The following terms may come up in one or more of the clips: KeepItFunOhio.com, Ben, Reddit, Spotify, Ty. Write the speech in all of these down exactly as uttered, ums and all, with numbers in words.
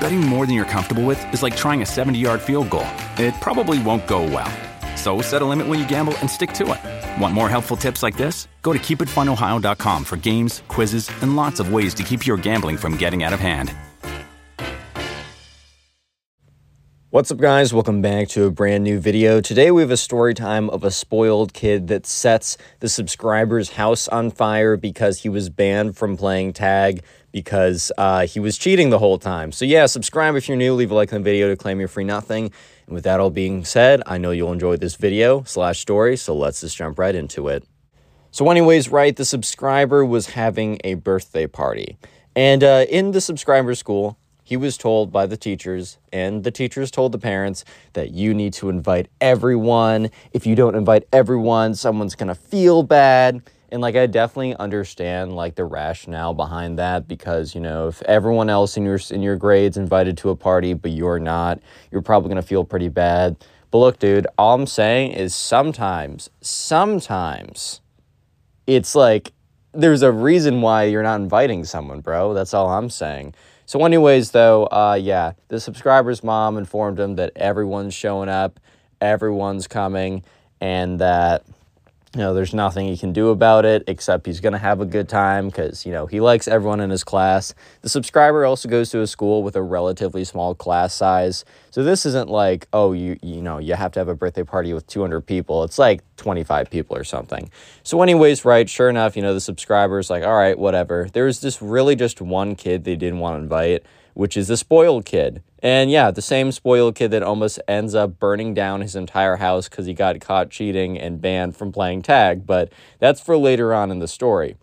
Betting more than you're comfortable with is like trying a seventy-yard field goal. It probably won't go well. So set a limit when you gamble and stick to it. Want more helpful tips like this? Go to keep it fun ohio dot com for games, quizzes, and lots of ways to keep your gambling from getting out of hand. What's up, guys? Welcome back to a brand new video. Today we have a story time of a spoiled kid that sets the subscriber's house on fire because he was banned from playing tag because uh, he was cheating the whole time. So yeah, subscribe if you're new, leave a like on the video to claim your free nothing. And with that all being said, I know you'll enjoy this video slash story, so let's just jump right into it. So anyways, right, the subscriber was having a birthday party. And uh, in the subscriber's school, he was told by the teachers, and the teachers told the parents, that you need to invite everyone. If you don't invite everyone, someone's gonna feel bad. And like, I definitely understand like the rationale behind that, because, you know, if everyone else in your in your grade's invited to a party but you're not, you're probably gonna feel pretty bad. But look, dude, all I'm saying is sometimes, sometimes it's like there's a reason why you're not inviting someone, bro. That's all I'm saying. So anyways, though, uh, yeah, the subscriber's mom informed him that everyone's showing up, everyone's coming, and that, you know, there's nothing he can do about it except he's going to have a good time because, you know, he likes everyone in his class. The subscriber also goes to a school with a relatively small class size. So this isn't like, oh, you you know, you have to have a birthday party with two hundred people. It's like twenty-five people or something. So anyways, right, sure enough, you know, the subscriber's like, all right, whatever. There was this really just one kid they didn't want to invite, which is the spoiled kid. And yeah, the same spoiled kid that almost ends up burning down his entire house because he got caught cheating and banned from playing tag, but that's for later on in the story.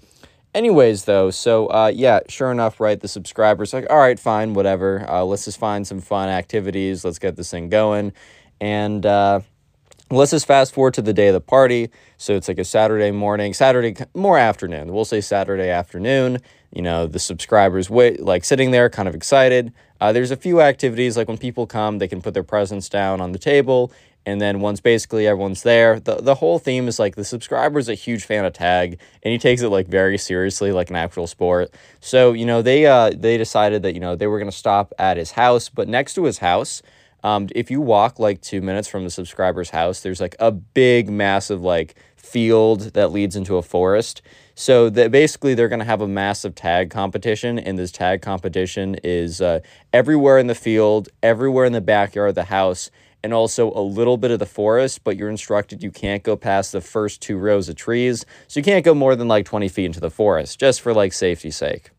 Anyways, though, so uh, yeah, sure enough, right, the subscriber's like, all right, fine, whatever, uh, let's just find some fun activities, let's get this thing going, and uh, let's just fast forward to the day of the party. So it's like a Saturday morning, Saturday, more afternoon, we'll say Saturday afternoon. You know, the subscriber's wait, like sitting there kind of excited. Uh, there's a few activities, like when people come, they can put their presents down on the table. And then once basically everyone's there, the, the whole theme is like the subscriber's a huge fan of tag and he takes it like very seriously, like an actual sport. So, you know, they uh, they decided that, you know, they were going to stop at his house, but next to his house, um, if you walk like two minutes from the subscriber's house, there's like a big, massive like field that leads into a forest. So that basically they're going to have a massive tag competition, and this tag competition is uh, everywhere in the field, everywhere in the backyard of the house, and also a little bit of the forest, but you're instructed you can't go past the first two rows of trees, so you can't go more than like twenty feet into the forest, just for like safety's sake.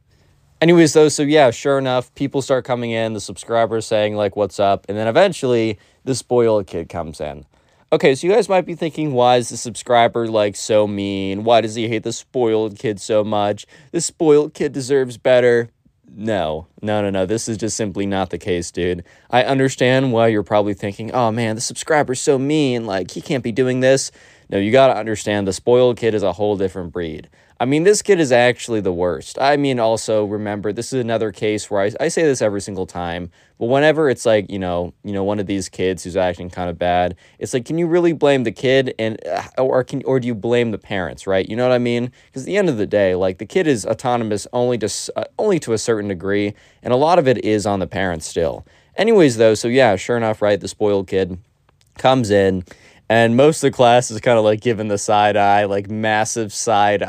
Anyways, though, so yeah, sure enough, people start coming in, the subscriber's saying like, what's up, and then eventually the spoiled kid comes in. Okay, so you guys might be thinking, why is the subscriber, like, so mean? Why does he hate the spoiled kid so much? The spoiled kid deserves better. No, no, no, no. This is just simply not the case, dude. I understand why you're probably thinking, oh, man, the subscriber's so mean. Like, he can't be doing this. No, you gotta understand, the spoiled kid is a whole different breed. I mean, this kid is actually the worst. I mean, also, remember, this is another case where I, I say this every single time, but whenever it's like, you know, you know, one of these kids who's acting kind of bad, it's like, can you really blame the kid, and or can or do you blame the parents, right? You know what I mean? Because at the end of the day, like, the kid is autonomous only to, uh, only to a certain degree, and a lot of it is on the parents still. Anyways, though, so yeah, sure enough, right, the spoiled kid comes in, and most of the class is kind of like giving the side eye, like massive side eye.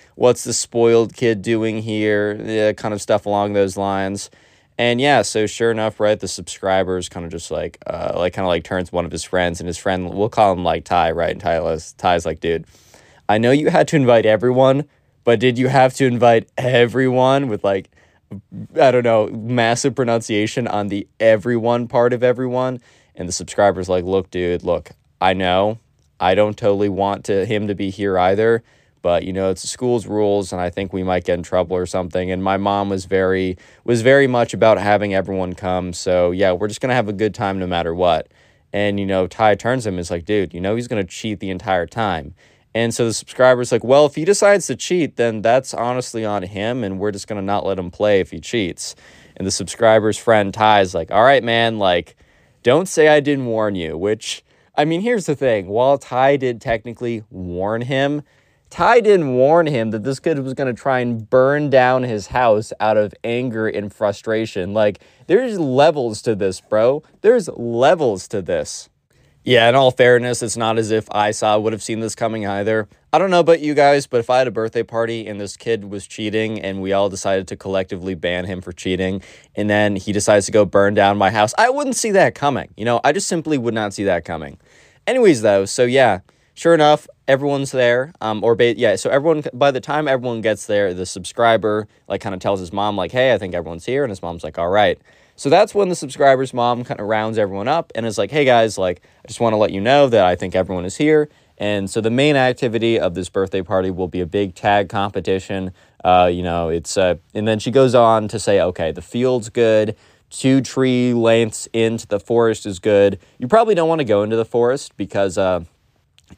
what's the spoiled kid doing here, yeah, kind of stuff along those lines. And yeah, so sure enough, right, the subscribers kind of just like, uh, like kind of like turns one of his friends, and his friend, we'll call him like Ty, right? And Ty's, Ty's like, dude, I know you had to invite everyone, but did you have to invite everyone with like, I don't know, massive pronunciation on the everyone part of everyone? And the subscriber's like, look, dude, look, I know I don't totally want to him to be here either, but, you know, it's the school's rules, and I think we might get in trouble or something. And my mom was very was very much about having everyone come. So, yeah, we're just going to have a good time no matter what. And, you know, Ty turns to him and is like, dude, you know he's going to cheat the entire time. And so the subscriber's like, well, if he decides to cheat, then that's honestly on him, and we're just going to not let him play if he cheats. And the subscriber's friend, Ty, is like, all right, man, like, don't say I didn't warn you, which, I mean, here's the thing. While Ty did technically warn him, Ty didn't warn him that this kid was going to try and burn down his house out of anger and frustration. Like, there's levels to this, bro. There's levels to this. Yeah, in all fairness, it's not as if I saw would have seen this coming either. I don't know about you guys, but if I had a birthday party and this kid was cheating and we all decided to collectively ban him for cheating, and then he decides to go burn down my house, I wouldn't see that coming. You know, I just simply would not see that coming. Anyways, though, so yeah. Sure enough, everyone's there, um, or ba- yeah, so everyone, by the time everyone gets there, the subscriber, like, kind of tells his mom, like, hey, I think everyone's here, and his mom's like, all right. So that's when the subscriber's mom kind of rounds everyone up and is like, hey, guys, like, I just want to let you know that I think everyone is here. And so the main activity of this birthday party will be a big tag competition, uh, you know, it's, uh, and then she goes on to say, okay, the field's good, two tree lengths into the forest is good. You probably don't want to go into the forest because, uh,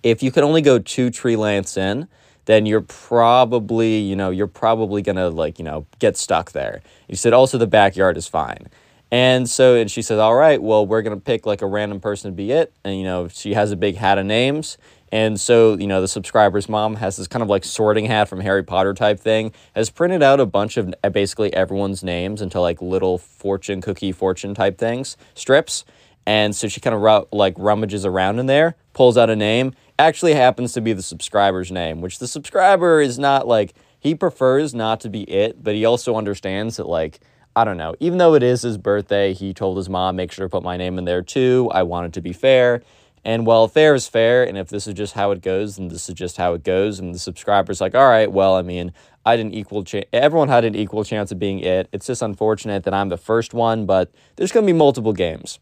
if you can only go two tree lengths in, then you're probably, you know, you're probably going to, like, you know, get stuck there. You said also the backyard is fine. And so, and she says, all right, well, we're going to pick like a random person to be it. And, you know, she has a big hat of names. And so, you know, the subscriber's mom has this kind of like sorting hat from Harry Potter type thing, has printed out a bunch of basically everyone's names into like little fortune cookie fortune type things, strips. And so she kind of ru- like rummages around in there, pulls out a name, actually happens to be the subscriber's name, which the subscriber is not like, he prefers not to be it, but he also understands that, like, I don't know, even though it is his birthday, he told his mom, make sure to put my name in there too. I want it to be fair. And while fair is fair, and if this is just how it goes, then this is just how it goes. And the subscriber's like, all right, well, I mean, I didn't equal chance. Everyone had an equal chance of being it. It's just unfortunate that I'm the first one, but there's going to be multiple games.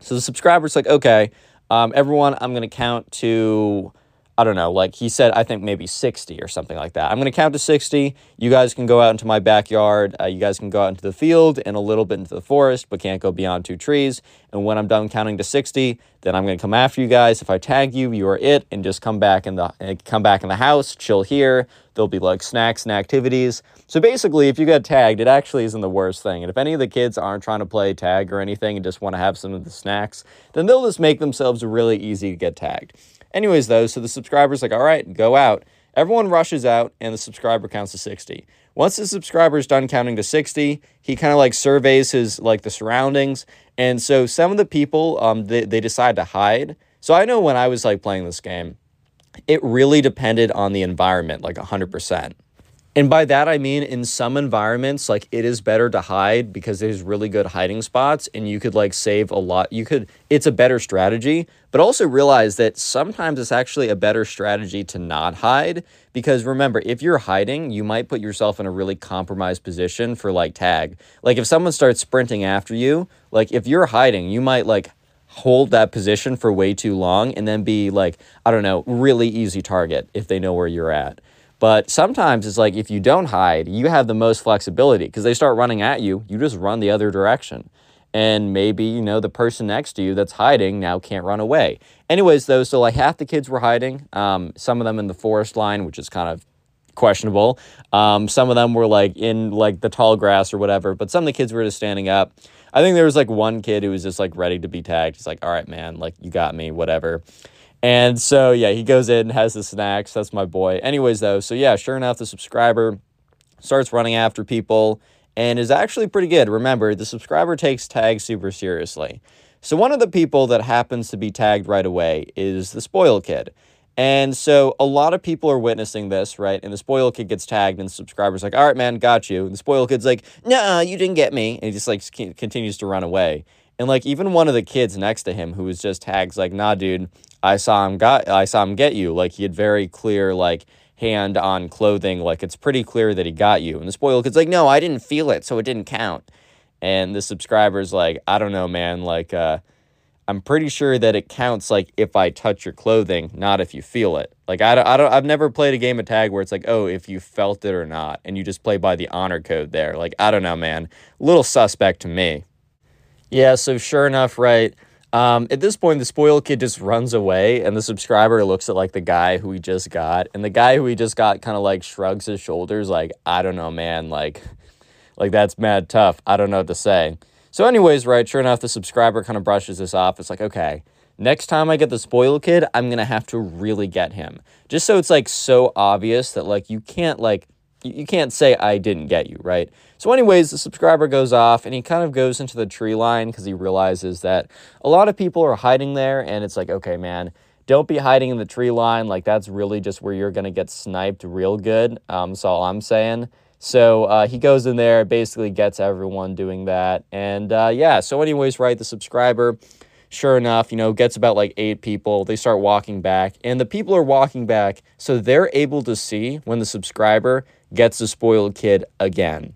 So the subscriber's like, okay, um, everyone, I'm going to count to, I don't know, like he said, I think maybe sixty or something like that. I'm going to count to sixty. You guys can go out into my backyard. Uh, you guys can go out into the field and a little bit into the forest, but can't go beyond two trees. And when I'm done counting to sixty, then I'm going to come after you guys. If I tag you, you are it, and just come back in the uh, come back in the house, chill here. There'll be like snacks and activities. So basically, if you get tagged, it actually isn't the worst thing. And if any of the kids aren't trying to play tag or anything and just want to have some of the snacks, then they'll just make themselves really easy to get tagged. Anyways, though, so the subscriber's like, all right, go out. Everyone rushes out, and the subscriber counts to sixty. Once the subscriber's done counting to sixty, he kind of like surveys his, like, the surroundings. And so some of the people, um, they, they decide to hide. So I know when I was like playing this game, it really depended on the environment, like one hundred percent. And by that, I mean, in some environments, like, it is better to hide because there's really good hiding spots and you could, like, save a lot. You could, it's a better strategy, but also realize that sometimes it's actually a better strategy to not hide because, remember, if you're hiding, you might put yourself in a really compromised position for, like, tag. Like, if someone starts sprinting after you, like, if you're hiding, you might, like, hold that position for way too long and then be, like, I don't know, really easy target if they know where you're at. But sometimes it's like if you don't hide, you have the most flexibility because they start running at you. You just run the other direction. And maybe, you know, the person next to you that's hiding now can't run away. Anyways, though, so like half the kids were hiding. Um, some of them in the forest line, which is kind of questionable. Um, some of them were like in like the tall grass or whatever. But some of the kids were just standing up. I think there was like one kid who was just like ready to be tagged. He's like, all right, man, like you got me, whatever. And so, yeah, he goes in and has the snacks. That's my boy. Anyways, though, so yeah, sure enough, the subscriber starts running after people and is actually pretty good. Remember, the subscriber takes tags super seriously. So one of the people that happens to be tagged right away is the spoiled kid. And so a lot of people are witnessing this, right? And the spoil kid gets tagged, and the subscriber's like, all right, man, got you. And the spoil kid's like, nah, you didn't get me. And he just, like, continues to run away. And, like, even one of the kids next to him who was just tagged, like, nah, dude, I saw him got, I saw him get you. Like, he had very clear, like, hand on clothing. Like, it's pretty clear that he got you. And the spoil kid's like, no, I didn't feel it, so it didn't count. And the subscriber's like, I don't know, man, like, uh, I'm pretty sure that it counts, like, if I touch your clothing, not if you feel it. Like, I don't, I don't, I've never played a game of tag where it's like, oh, if you felt it or not, and you just play by the honor code there. Like, I don't know, man. A little suspect to me. Yeah, so sure enough, right, um, at this point, the spoiled kid just runs away, and the subscriber looks at, like, the guy who he just got, and the guy who he just got kind of, like, shrugs his shoulders, like, I don't know, man, like, like, that's mad tough, I don't know what to say. So anyways, right, sure enough, the subscriber kind of brushes this off. It's like, okay, next time I get the spoiled kid, I'm going to have to really get him. Just so it's, like, so obvious that, like, you can't, like, you can't say I didn't get you, right? So anyways, the subscriber goes off, and he kind of goes into the tree line because he realizes that a lot of people are hiding there, and it's like, okay, man, don't be hiding in the tree line. Like, that's really just where you're going to get sniped real good. Um, that's all I'm saying. So uh, he goes in there, basically gets everyone doing that. And uh, yeah, so anyways, right, the subscriber, sure enough, you know, gets about like eight people. They start walking back, and the people are walking back, so they're able to see when the subscriber gets the spoiled kid again.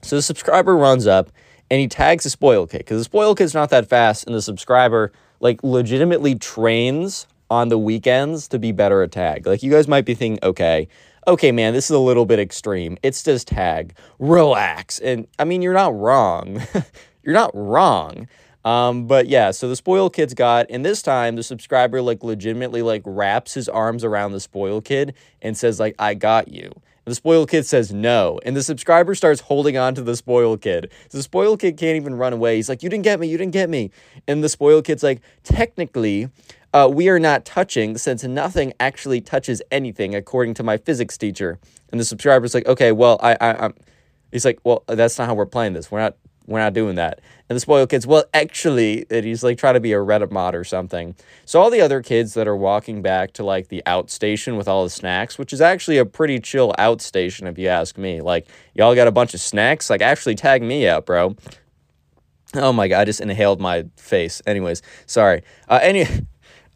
So the subscriber runs up, and he tags the spoiled kid, because the spoiled kid's not that fast, and the subscriber, like, legitimately trains on the weekends to be better at tag. Like, you guys might be thinking, okay, okay, man, this is a little bit extreme. It's just tag. Relax. And, I mean, you're not wrong. You're not wrong. Um, but yeah, so the spoiled kid's got, and this time the subscriber, like, legitimately, like, wraps his arms around the spoiled kid and says, like, I got you. And the spoiled kid says no, and the subscriber starts holding on to the spoiled kid. So the spoiled kid can't even run away. He's like, you didn't get me, you didn't get me. And the spoiled kid's like, technically, uh, we are not touching, since nothing actually touches anything, according to my physics teacher. And the subscriber's like, okay, well, I, I, I'm, he's like, well, that's not how we're playing this. We're not We're not doing that. And the spoiled kid's, well, actually, and he's, like, trying to be a Reddit mod or something. So all the other kids that are walking back to, like, the outstation with all the snacks, which is actually a pretty chill outstation if you ask me. Like, y'all got a bunch of snacks? Like, actually tag me out, bro. Oh, my God. I just inhaled my face. Anyways, sorry. Uh, any,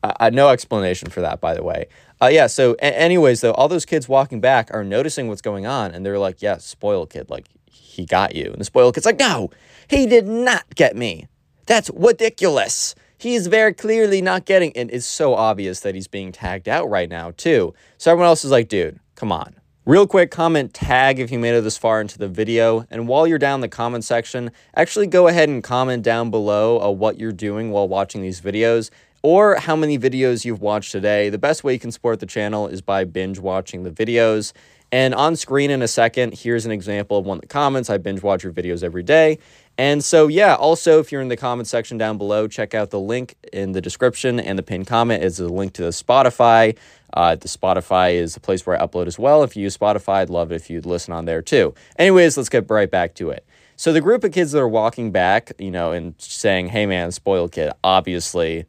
uh, no explanation for that, by the way. Uh, yeah, so a- anyways, though, all those kids walking back are noticing what's going on, and they're like, yeah, spoiled kid, like, he got you. And the spoiled kid's like, no, he did not get me. That's ridiculous. He is very clearly not getting, and it's so obvious that he's being tagged out right now, too. So everyone else is like, dude, come on. Real quick, comment tag if you made it this far into the video. And while you're down in the comment section, actually go ahead and comment down below uh, what you're doing while watching these videos, or how many videos you've watched today. The best way you can support the channel is by binge watching the videos. And on screen in a second, here's an example of one of the comments. I binge watch your videos every day. And so, yeah, also, if you're in the comment section down below, check out the link in the description and the pinned comment is a link to the Spotify. Uh, the Spotify is the place where I upload as well. If you use Spotify, I'd love it if you'd listen on there too. Anyways, let's get right back to it. So the group of kids that are walking back, you know, and saying, hey, man, spoiled kid, obviously,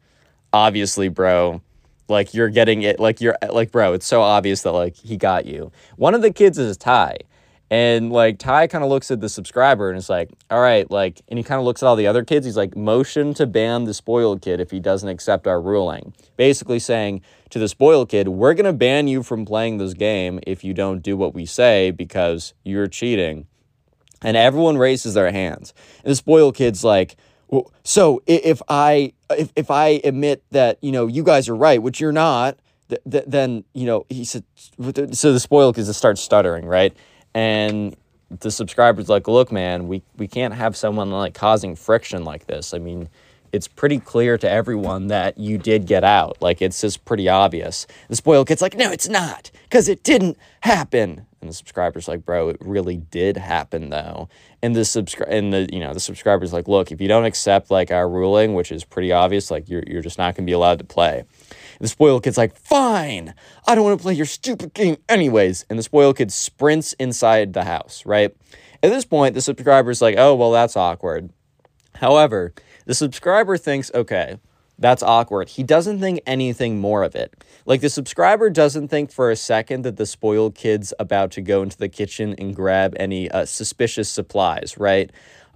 obviously, bro. Like, you're getting it, like, you're, like, bro, it's so obvious that, like, he got you. One of the kids is Ty, and, like, Ty kind of looks at the subscriber, and it's like, all right, like, and he kind of looks at all the other kids, he's like, motion to ban the spoiled kid if he doesn't accept our ruling. Basically saying to the spoiled kid, we're going to ban you from playing this game if you don't do what we say because you're cheating. And everyone raises their hands. And the spoiled kid's like, well, so if I if, if I admit that, you know, you guys are right, which you're not, th- th- then, you know, he said, so the spoiled kid starts stuttering, right? And the subscriber's like, look, man, we, we can't have someone like causing friction like this. I mean, it's pretty clear to everyone that you did get out. Like, it's just pretty obvious. The spoiled kid's like, no, it's not, because it didn't happen. And the subscriber's like, bro, it really did happen, though. And the subscri- and the you know the subscriber's like, look, if you don't accept, like, our ruling, which is pretty obvious, like, you're you're just not gonna be allowed to play. And the spoiled kid's like, fine, I don't want to play your stupid game anyways. And the spoiled kid sprints inside the house, right? At this point, the subscriber's like, oh, well, that's awkward. However, the subscriber thinks, okay, That's awkward. He doesn't think anything more of it. Like, the subscriber doesn't think for a second that the spoiled kid's about to go into the kitchen and grab any uh, suspicious supplies, right?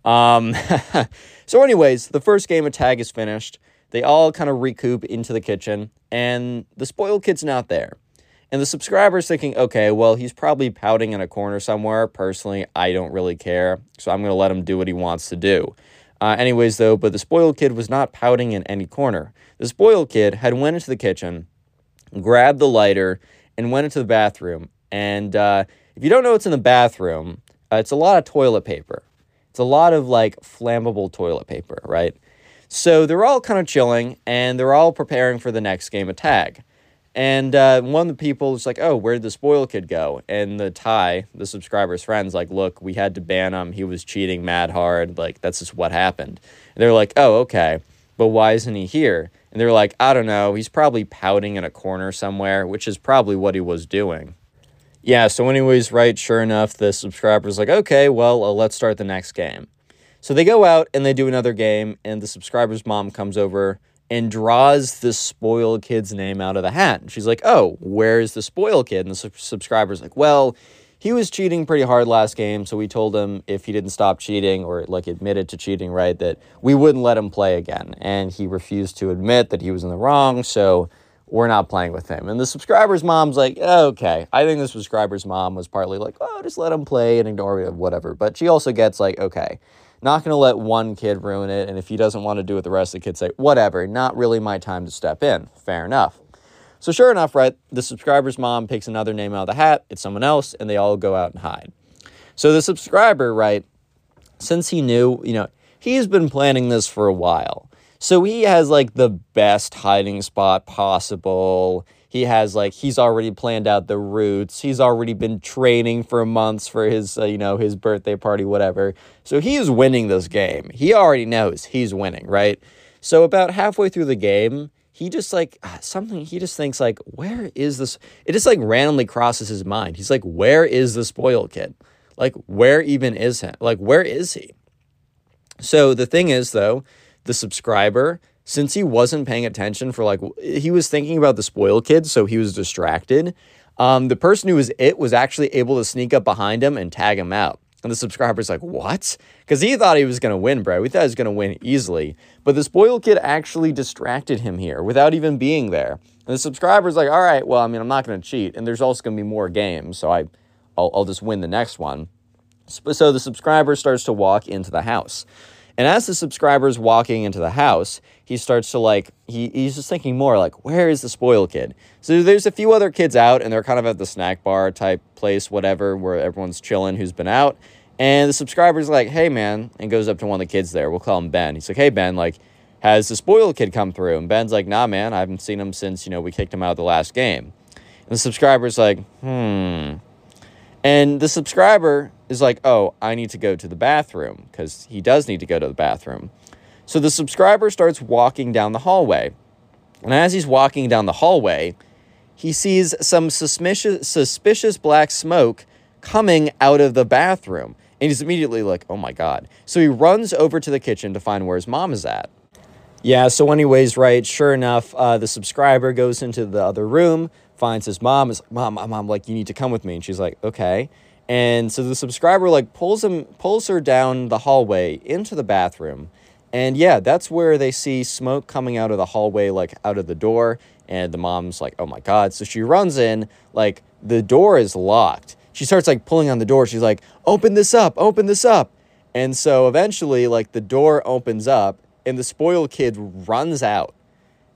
Um, so anyways, the first game of tag is finished. They all kind of recoup into the kitchen, and the spoiled kid's not there. And the subscriber's thinking, okay, well, he's probably pouting in a corner somewhere. Personally, I don't really care, so I'm going to let him do what he wants to do. Uh, anyways, though, but the spoiled kid was not pouting in any corner. The spoiled kid had went into the kitchen, grabbed the lighter, and went into the bathroom. And uh, if you don't know what's in the bathroom, uh, it's a lot of toilet paper. It's a lot of, like, flammable toilet paper, right? So they're all kind of chilling, and they're all preparing for the next game of tag. And uh, one of the people is like, oh, where did the spoiled kid go? And the Ty, the subscriber's friend's like, look, we had to ban him. He was cheating mad hard. Like, that's just what happened. And they're like, oh, okay, but why isn't he here? And they're like, I don't know. He's probably pouting in a corner somewhere, which is probably what he was doing. Yeah, so anyways, right, sure enough, the subscriber's like, okay, well, uh, let's start the next game. So they go out and they do another game, and the subscriber's mom comes over and draws the spoiled kid's name out of the hat. And she's like, oh, where's the spoiled kid? And the su- subscriber's like, well, he was cheating pretty hard last game, so we told him if he didn't stop cheating or, like, admitted to cheating, right, that we wouldn't let him play again. And he refused to admit that he was in the wrong, so we're not playing with him. And the subscriber's mom's like, oh, okay. I think the subscriber's mom was partly like, oh, just let him play and ignore it, whatever. But she also gets like, okay, not going to let one kid ruin it, and if he doesn't want to do it, the rest of the kids say, whatever, not really my time to step in. Fair enough. So sure enough, right, the subscriber's mom picks another name out of the hat, it's someone else, and they all go out and hide. So the subscriber, right, since he knew, you know, he's been planning this for a while. So he has, like, the best hiding spot possible. He has, like, he's already planned out the routes. He's already been training for months for his, uh, you know, his birthday party, whatever. So he is winning this game. He already knows he's winning, right? So about halfway through the game, he just, like, something, he just thinks, like, where is this? It just, like, randomly crosses his mind. He's like, where is the spoiled kid? Like, where even is him? Like, where is he? So the thing is, though, the subscriber, since he wasn't paying attention for, like, he was thinking about the spoiled kid, so he was distracted. Um, the person who was it was actually able to sneak up behind him and tag him out. And the subscriber's like, what? Because he thought he was going to win, bro. We thought he was going to win easily. But the spoiled kid actually distracted him here without even being there. And the subscriber's like, all right, well, I mean, I'm not going to cheat. And there's also going to be more games, so I, I'll, I'll just win the next one. So the subscriber starts to walk into the house. And as the subscriber's walking into the house, he starts to, like, he, he's just thinking more, like, where is the spoiled kid? So there's a few other kids out, and they're kind of at the snack bar type place, whatever, where everyone's chilling who's been out. And the subscriber's like, hey, man, and goes up to one of the kids there. We'll call him Ben. He's like, hey, Ben, like, has the spoiled kid come through? And Ben's like, nah, man, I haven't seen him since, you know, we kicked him out of the last game. And the subscriber's like, hmm. And the subscriber is like, oh, I need to go to the bathroom, because he does need to go to the bathroom. So the subscriber starts walking down the hallway. And as he's walking down the hallway, he sees some suspicious, suspicious black smoke coming out of the bathroom. And he's immediately like, oh, my God. So he runs over to the kitchen to find where his mom is at. Yeah, so anyways, right, sure enough, uh, the subscriber goes into the other room, finds his mom, is like, mom, mom, like, you need to come with me. And she's like, okay. And so the subscriber, like, pulls him, pulls her down the hallway into the bathroom. And yeah, that's where they see smoke coming out of the hallway, like, out of the door. And the mom's like, oh, my God. So she runs in, like, the door is locked. She starts, like, pulling on the door. She's like, open this up, open this up. And so eventually, like, the door opens up. And the spoiled kid runs out.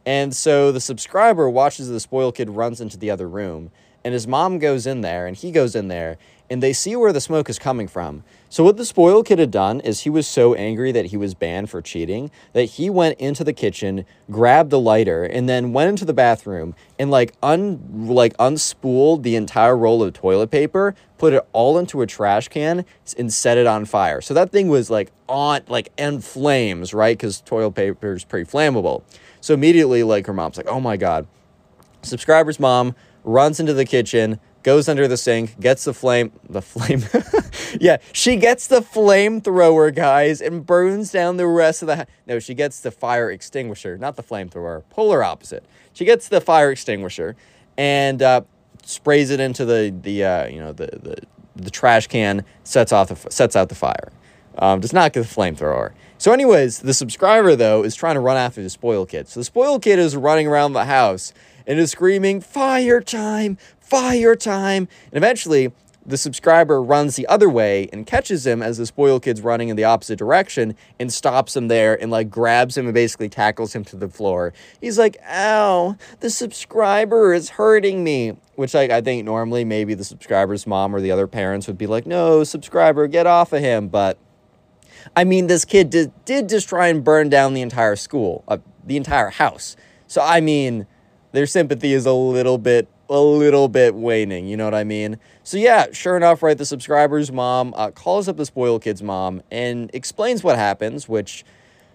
And so the subscriber watches the spoiled kid runs into the other room. And his mom goes in there, and he goes in there, and they see where the smoke is coming from. So what the spoiled kid had done is he was so angry that he was banned for cheating that he went into the kitchen, grabbed the lighter, and then went into the bathroom and, like, un like unspooled the entire roll of toilet paper, put it all into a trash can, and set it on fire. So that thing was, like, on, like, in flames, right? Because toilet paper is pretty flammable. So immediately, like, her mom's like, oh, my God. Subscriber's mom runs into the kitchen, goes under the sink, gets the flame, the flame, yeah, she gets the flamethrower, guys, and burns down the rest of the house. No, she gets the fire extinguisher, not the flamethrower, polar opposite. She gets the fire extinguisher and uh, sprays it into the, the uh, you know, the, the, the trash can, sets off the, sets out the fire. Um, does not get the flamethrower. So anyways, the subscriber, though, is trying to run after the spoiled kid. So the spoiled kid is running around the house and is screaming, fire time, fire time. And eventually, the subscriber runs the other way and catches him as the spoiled kid's running in the opposite direction and stops him there and, like, grabs him and basically tackles him to the floor. He's like, ow, the subscriber is hurting me. Which, like, I think normally maybe the subscriber's mom or the other parents would be like, no, subscriber, get off of him. But I mean, this kid did, did just try and burn down the entire school, uh, the entire house. So, I mean, their sympathy is a little bit, a little bit waning, you know what I mean? So, yeah, sure enough, right, the subscriber's mom uh, calls up the spoiled kid's mom and explains what happens, which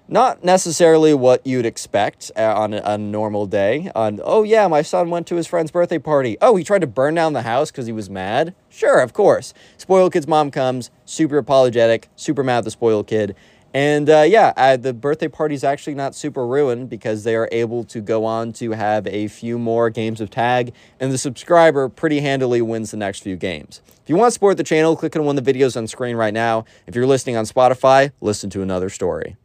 not necessarily what you'd expect uh, on a, a normal day. On, oh, yeah, my son went to his friend's birthday party. Oh, he tried to burn down the house because he was mad? Sure, of course. Spoiled kid's mom comes, super apologetic, super mad at the spoiled kid. And, uh, yeah, uh, the birthday party's actually not super ruined because they are able to go on to have a few more games of tag, and the subscriber pretty handily wins the next few games. If you want to support the channel, click on one of the videos on screen right now. If you're listening on Spotify, listen to another story.